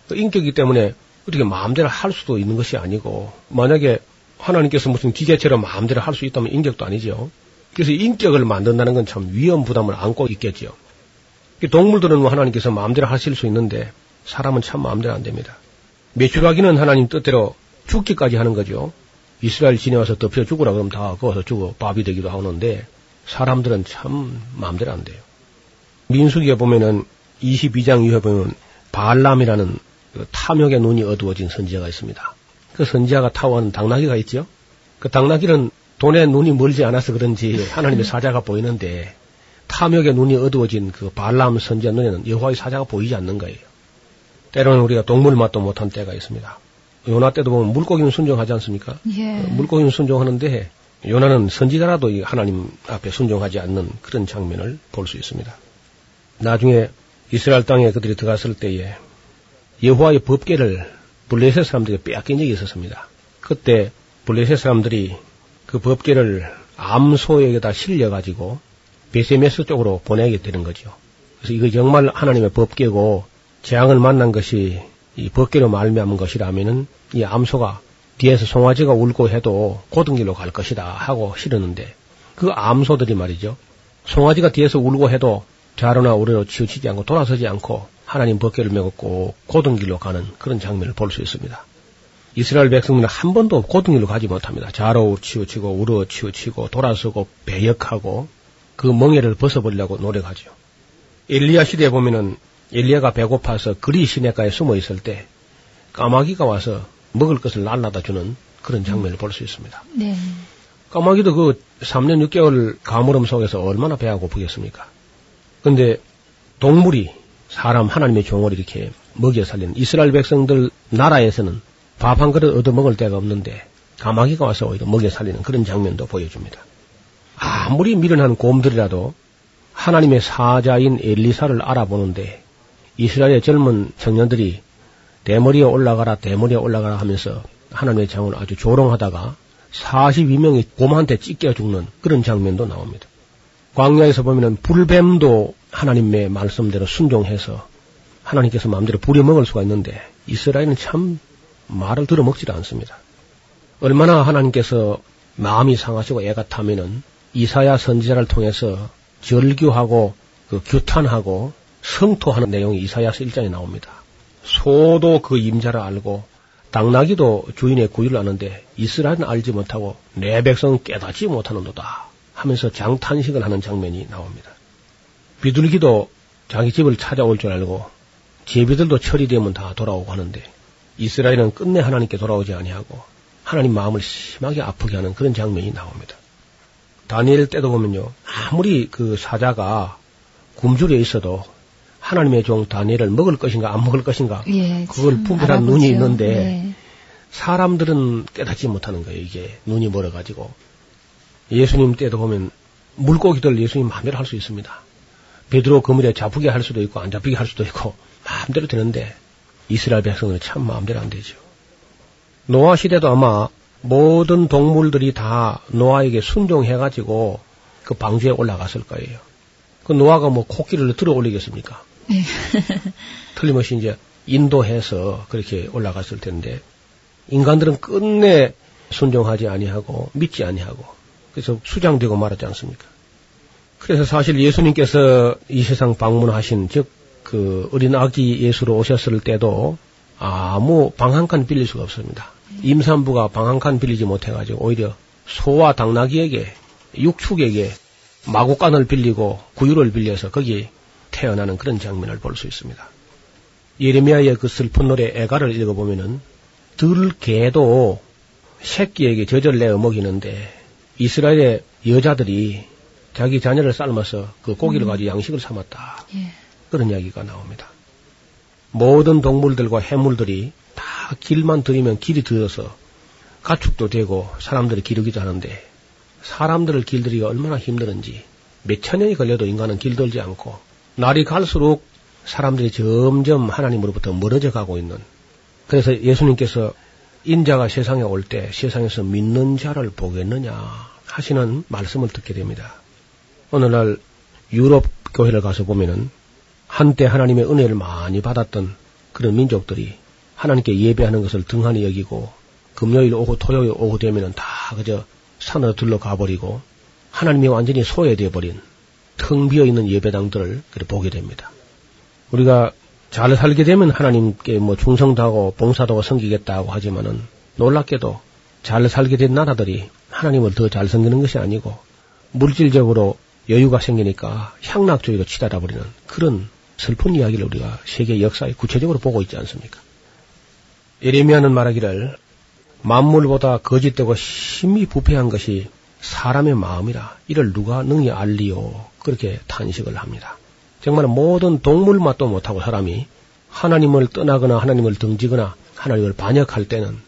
그 인격이기 때문에 어떻게 마음대로 할 수도 있는 것이 아니고 만약에 하나님께서 무슨 기계처럼 마음대로 할 수 있다면 인격도 아니죠. 그래서 인격을 만든다는 건 참 위험 부담을 안고 있겠죠. 동물들은 하나님께서 마음대로 하실 수 있는데 사람은 참 마음대로 안 됩니다. 메추라기는 하나님 뜻대로 죽기까지 하는 거죠. 이스라엘 지내와서 덮여 죽으라 그러면 다 거기서 죽어 밥이 되기도 하는데 사람들은 참 마음대로 안 돼요. 민수기에 보면은 이십이 장 이후에 보면 발람이라는 그 탐욕의 눈이 어두워진 선지자가 있습니다. 그 선지자가 타오하는 당나귀가 있죠. 그 당나귀는 돈에 눈이 멀지 않아서 그런지 하나님의 사자가 보이는데 탐욕의 눈이 어두워진 그 발람 선지자 눈에는 여호와의 사자가 보이지 않는 거예요. 때로는 우리가 동물 맛도 못한 때가 있습니다. 요나 때도 보면 물고기는 순종하지 않습니까? 예. 물고기는 순종하는데 요나는 선지자라도 하나님 앞에 순종하지 않는 그런 장면을 볼 수 있습니다. 나중에 이스라엘 땅에 그들이 들어갔을 때에 여호와의 법궤를 블레셋 사람들에게 빼앗긴 적이 있었습니다. 그때 블레셋 사람들이 그 법궤를 암소에게다 실려가지고 베세메스 쪽으로 보내게 되는 거죠. 그래서 이거 정말 하나님의 법궤고 재앙을 만난 것이 이 법궤로 말미암은 것이라면은 이 암소가 뒤에서 송아지가 울고 해도 곧은 길로 갈 것이다 하고 실었는데 그 암소들이 말이죠. 송아지가 뒤에서 울고 해도 좌로나 우로로 치우치지 않고 돌아서지 않고 하나님 법궤를 메고 꼭 곧은 길로 가는 그런 장면을 볼 수 있습니다. 이스라엘 백성들은 한 번도 곧은 길로 가지 못합니다. 좌로 치우치고 우로 치우치고 돌아서고 배역하고 그 멍에를 벗어버리려고 노력하죠. 엘리야 시대에 보면은 엘리야가 배고파서 그리 시냇가에 숨어 있을 때 까마귀가 와서 먹을 것을 날라다 주는 그런 장면을 볼 수 있습니다. 네. 까마귀도 그 삼 년 육 개월 가물음 속에서 얼마나 배가 고프겠습니까? 근데 동물이 사람 하나님의 종을 이렇게 먹여 살리는 이스라엘 백성들 나라에서는 밥 한 그릇 얻어 먹을 데가 없는데 까마귀가 와서 오히려 먹여 살리는 그런 장면도 보여줍니다. 아무리 미련한 곰들이라도 하나님의 사자인 엘리사를 알아보는데 이스라엘의 젊은 청년들이 대머리에 올라가라 대머리에 올라가라 하면서 하나님의 장을 아주 조롱하다가 사십이 명이 곰한테 찢겨 죽는 그런 장면도 나옵니다. 광야에서 보면은 불뱀도 하나님의 말씀대로 순종해서 하나님께서 마음대로 부려먹을 수가 있는데 이스라엘은 참 말을 들어먹지도 않습니다. 얼마나 하나님께서 마음이 상하시고 애가 타면은 이사야 선지자를 통해서 절규하고 그 규탄하고 성토하는 내용이 이사야서 일 장에 나옵니다. 소도 그 임자를 알고 당나귀도 주인의 구유를 아는데 이스라엘은 알지 못하고 내 백성은 깨닫지 못하는도다 하면서 장탄식을 하는 장면이 나옵니다. 비둘기도 자기 집을 찾아올 줄 알고 제비들도 철이 되면 다 돌아오고 하는데 이스라엘은 끝내 하나님께 돌아오지 아니하고 하나님 마음을 심하게 아프게 하는 그런 장면이 나옵니다. 다니엘 때도 보면요. 아무리 그 사자가 굶주려 있어도 하나님의 종 다니엘을 먹을 것인가 안 먹을 것인가 예, 그걸 분별한 알아보죠. 눈이 있는데 네. 사람들은 깨닫지 못하는 거예요. 이게 눈이 멀어가지고. 예수님 때도 보면 물고기들 예수님 마음대로 할 수 있습니다. 베드로 그물에 잡히게 할 수도 있고 안 잡히게 할 수도 있고 마음대로 되는데 이스라엘 백성은 참 마음대로 안 되죠. 노아 시대도 아마 모든 동물들이 다 노아에게 순종해가지고 그 방주에 올라갔을 거예요. 그 노아가 뭐 코끼리를 들어 올리겠습니까? 네. 틀림없이 이제 인도해서 그렇게 올라갔을 텐데 인간들은 끝내 순종하지 아니하고 믿지 아니하고 그래서 수장되고 말았지 않습니까? 그래서 사실 예수님께서 이 세상 방문하신 즉 그 어린 아기 예수로 오셨을 때도 아무 방 한 칸 빌릴 수가 없습니다. 임산부가 방 한 칸 빌리지 못해가지고 오히려 소와 당나귀에게 육축에게 마구간을 빌리고 구유를 빌려서 거기 태어나는 그런 장면을 볼 수 있습니다. 예레미야의 그 슬픈 노래 애가를 읽어보면은 들개도 새끼에게 젖을 내어 먹이는데 이스라엘의 여자들이 자기 자녀를 삶아서 그 고기를 가지고 양식을 삼았다. 예. 그런 이야기가 나옵니다. 모든 동물들과 해물들이 다 길만 들이면 길이 들어서 가축도 되고 사람들이 기르기도 하는데 사람들을 길들이기가 얼마나 힘드는지 몇 천 년이 걸려도 인간은 길들지 않고 날이 갈수록 사람들이 점점 하나님으로부터 멀어져 가고 있는 그래서 예수님께서 인자가 세상에 올 때 세상에서 믿는 자를 보겠느냐 하시는 말씀을 듣게 됩니다. 오늘날 유럽 교회를 가서 보면은 한때 하나님의 은혜를 많이 받았던 그런 민족들이 하나님께 예배하는 것을 등한히 여기고 금요일 오후 토요일 오후 되면은 다 그저 산으로 둘러가버리고 하나님이 완전히 소외되어버린 텅 비어있는 예배당들을 보게 됩니다. 우리가 잘 살게 되면 하나님께 뭐 충성도 하고 봉사도 하고 섬기겠다고 하지만은 놀랍게도 잘 살게 된 나라들이 하나님을 더 잘 섬기는 것이 아니고 물질적으로 여유가 생기니까 향락주의로 치달아버리는 그런 슬픈 이야기를 우리가 세계 역사에 구체적으로 보고 있지 않습니까? 예레미야는 말하기를 만물보다 거짓되고 심히 부패한 것이 사람의 마음이라 이를 누가 능히 알리오 그렇게 탄식을 합니다. 정말 모든 동물 맛도 못하고 사람이 하나님을 떠나거나 하나님을 등지거나 하나님을 반역할 때는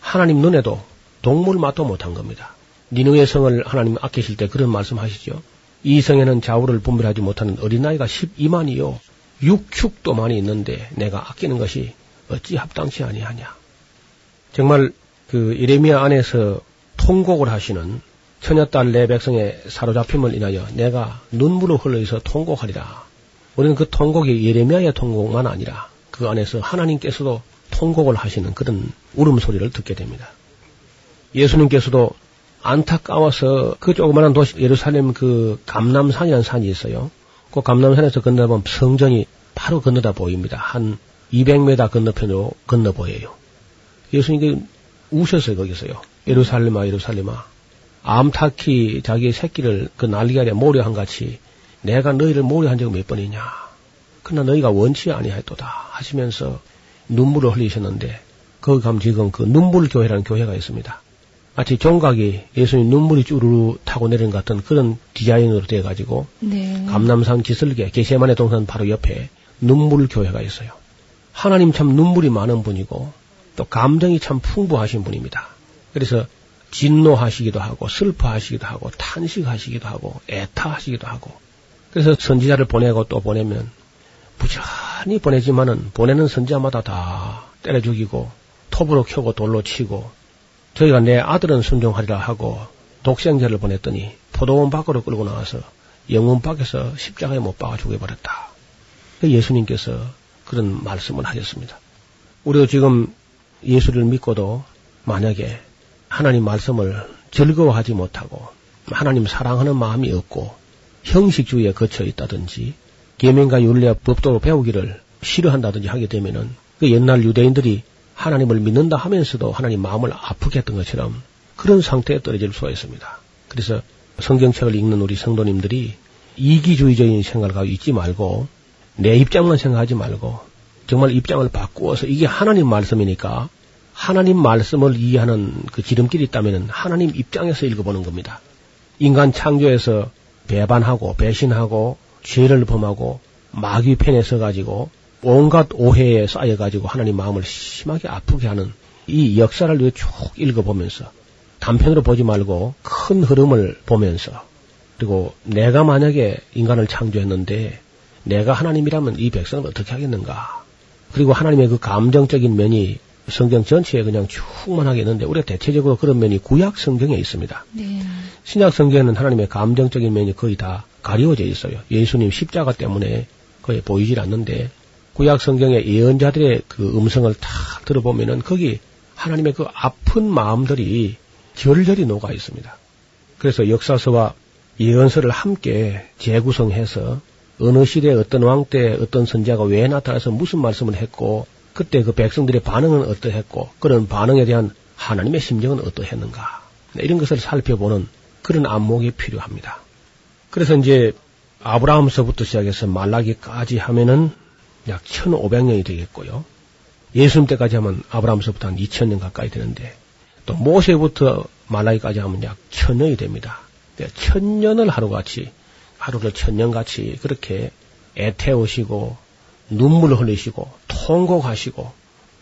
하나님 눈에도 동물 맛도 못한 겁니다. 니느웨 성을 하나님 아끼실 때 그런 말씀하시죠. 이 성에는 좌우를 분별하지 못하는 어린아이가 십이만이요 육축도 많이 있는데 내가 아끼는 것이 어찌 합당치 아니하냐. 정말 그 예레미야 안에서 통곡을 하시는 처녀딸 내 백성의 사로잡힘을 인하여 내가 눈물로 흘러서 통곡하리라. 우리는 그 통곡이 예레미야의 통곡만 아니라 그 안에서 하나님께서도 통곡을 하시는 그런 울음소리를 듣게 됩니다. 예수님께서도 안타까워서 그 조그마한 도시 예루살렘 그 감람산이라는 산이 있어요. 그 감람산에서 건너보면 성전이 바로 건너다 보입니다. 한 이백 미터 건너편으로 건너 보여요. 예수님께서 우셨어요. 거기서요. 예루살렘아 예루살렘아 암탉이 자기 새끼를 그 날개 아래 모려한같이 내가 너희를 모려한 적이 몇 번이냐. 그러나 너희가 원치 아니하였도다 하시면서 눈물을 흘리셨는데 거기 가면 지금 그 눈물교회라는 교회가 있습니다. 마치 종각이 예수님 눈물이 쭈루루 타고 내린 것 같은 그런 디자인으로 돼가지고 네. 감람산 기슭에 겟세마네 동산 바로 옆에 눈물교회가 있어요. 하나님 참 눈물이 많은 분이고 또 감정이 참 풍부하신 분입니다. 그래서 진노하시기도 하고 슬퍼하시기도 하고 탄식하시기도 하고 애타하시기도 하고 그래서 선지자를 보내고 또 보내면 부지런히 보내지만은 보내는 선지자마다 다 때려 죽이고 톱으로 켜고 돌로 치고 저희가 내 아들은 순종하리라 하고 독생자를 보냈더니 포도원 밖으로 끌고 나와서 영문 밖에서 십자가에 못 박아 죽여버렸다. 예수님께서 그런 말씀을 하셨습니다. 우리도 지금 예수를 믿고도 만약에 하나님 말씀을 즐거워하지 못하고 하나님 사랑하는 마음이 없고 형식주의에 거쳐 있다든지 계명과 율례와 법도로 배우기를 싫어한다든지 하게 되면은 그 옛날 유대인들이 하나님을 믿는다 하면서도 하나님 마음을 아프게 했던 것처럼 그런 상태에 떨어질 수가 있습니다. 그래서 성경책을 읽는 우리 성도님들이 이기주의적인 생각을 가지고 있지 말고 내 입장만 생각하지 말고 정말 입장을 바꾸어서 이게 하나님 말씀이니까 하나님 말씀을 이해하는 그 지름길이 있다면 하나님 입장에서 읽어보는 겁니다. 인간 창조에서 배반하고 배신하고 죄를 범하고 마귀 편에 서가지고 온갖 오해에 쌓여가지고 하나님 마음을 심하게 아프게 하는 이 역사를 위해 쭉 읽어보면서 단편으로 보지 말고 큰 흐름을 보면서 그리고 내가 만약에 인간을 창조했는데 내가 하나님이라면 이 백성을 어떻게 하겠는가. 그리고 하나님의 그 감정적인 면이 성경 전체에 그냥 충만하게 있는데 우리가 대체적으로 그런 면이 구약 성경에 있습니다. 네. 신약 성경에는 하나님의 감정적인 면이 거의 다 가려워져 있어요. 예수님 십자가 때문에 거의 보이질 않는데 구약 성경의 예언자들의 그 음성을 탁 들어보면은 거기 하나님의 그 아픈 마음들이 절절히 녹아 있습니다. 그래서 역사서와 예언서를 함께 재구성해서 어느 시대에 어떤 왕 때 어떤 선지자가 왜 나타나서 무슨 말씀을 했고 그때 그 백성들의 반응은 어떠했고 그런 반응에 대한 하나님의 심정은 어떠했는가, 이런 것을 살펴보는 그런 안목이 필요합니다. 그래서 이제 아브라함서부터 시작해서 말라기까지 하면은 약 천오백 년이 되겠고요. 예수님 때까지 하면 아브라함서부터 한 이천 년 가까이 되는데 또 모세부터 말라기까지 하면 약 천 년이 됩니다. 그러니까 천 년을 하루같이 하루를 천 년같이 그렇게 애태우시고 눈물을 흘리시고 통곡하시고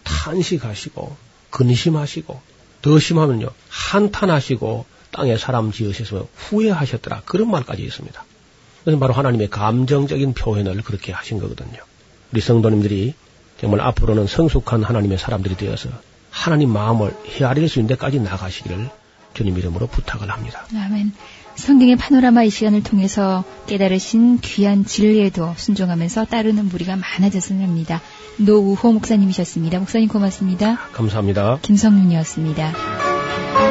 탄식하시고 근심하시고 더 심하면요 한탄하시고 땅에 사람 지으셔서 후회하셨더라, 그런 말까지 있습니다. 그래서 바로 하나님의 감정적인 표현을 그렇게 하신 거거든요. 우리 성도님들이 정말 앞으로는 성숙한 하나님의 사람들이 되어서 하나님 마음을 헤아릴 수 있는 데까지 나가시기를 주님 이름으로 부탁을 합니다. 아멘. 성경의 파노라마 이 시간을 통해서 깨달으신 귀한 진리에도 순종하면서 따르는 무리가 많아졌으면 합니다. 노우호 목사님이셨습니다. 목사님 고맙습니다. 감사합니다. 김성윤이었습니다. Thank you.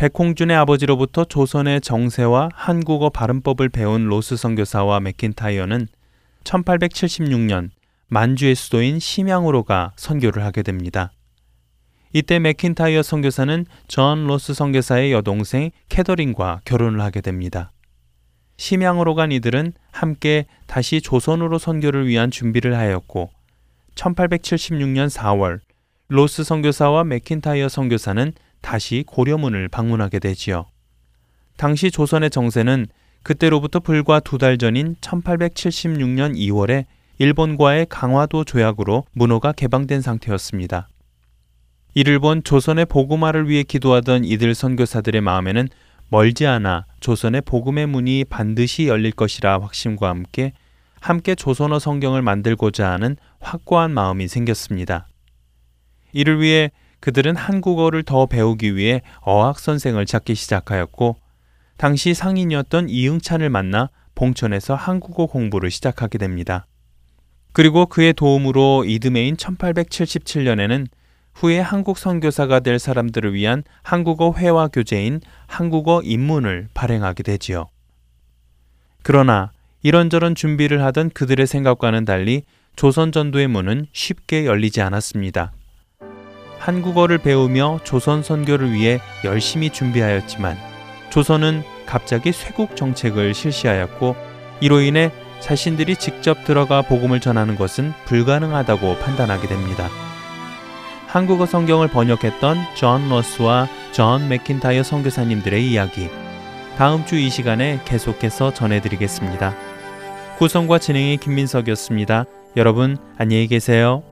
백홍준의 아버지로부터 조선의 정세와 한국어 발음법을 배운 로스 선교사와 맥킨타이어는 천팔백칠십육 년 만주의 수도인 심양으로 가 선교를 하게 됩니다. 이때 맥킨타이어 선교사는 존 로스 선교사의 여동생 캐더린과 결혼을 하게 됩니다. 심양으로 간 이들은 함께 다시 조선으로 선교를 위한 준비를 하였고 천팔백칠십육 년 사월 로스 선교사와 맥킨타이어 선교사는 다시 고려문을 방문하게 되지요. 당시 조선의 정세는 그때로부터 불과 두 달 전인 천팔백칠십육 년 이월에 일본과의 강화도 조약으로 문호가 개방된 상태였습니다. 이를 본 조선의 복음화를 위해 기도하던 이들 선교사들의 마음에는 멀지 않아 조선의 복음의 문이 반드시 열릴 것이라 확신과 함께 함께 조선어 성경을 만들고자 하는 확고한 마음이 생겼습니다. 이를 위해 그들은 한국어를 더 배우기 위해 어학 선생을 찾기 시작하였고 당시 상인이었던 이응찬을 만나 봉천에서 한국어 공부를 시작하게 됩니다. 그리고 그의 도움으로 이듬해인 천팔백칠십칠 년에는 후에 한국 선교사가 될 사람들을 위한 한국어 회화 교재인 한국어 입문을 발행하게 되지요. 그러나 이런저런 준비를 하던 그들의 생각과는 달리 조선 전도의 문은 쉽게 열리지 않았습니다. 한국어를 배우며 조선 선교를 위해 열심히 준비하였지만 조선은 갑자기 쇄국 정책을 실시하였고 이로 인해 자신들이 직접 들어가 복음을 전하는 것은 불가능하다고 판단하게 됩니다. 한국어 성경을 번역했던 존 러스와 존 맥킨타이어 선교사님들의 이야기, 다음 주 이 시간에 계속해서 전해드리겠습니다. 구성과 진행의 김민석이었습니다. 여러분 안녕히 계세요.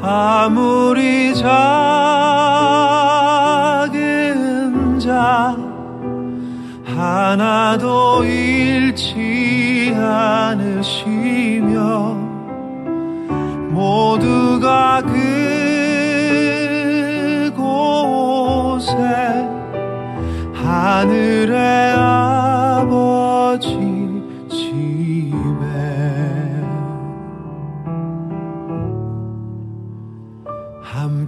아무리 작은 자 하나도 잃지 않으시며 모두가 그 하늘의 아버지 집에 함께하기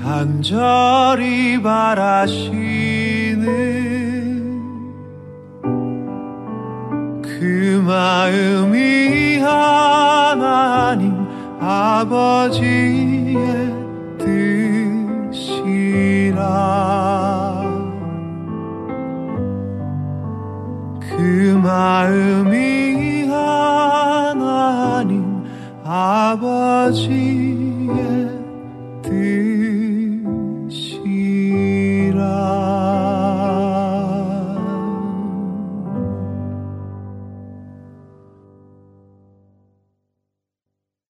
간절히 바라시는 그 마음이 하나님 아버지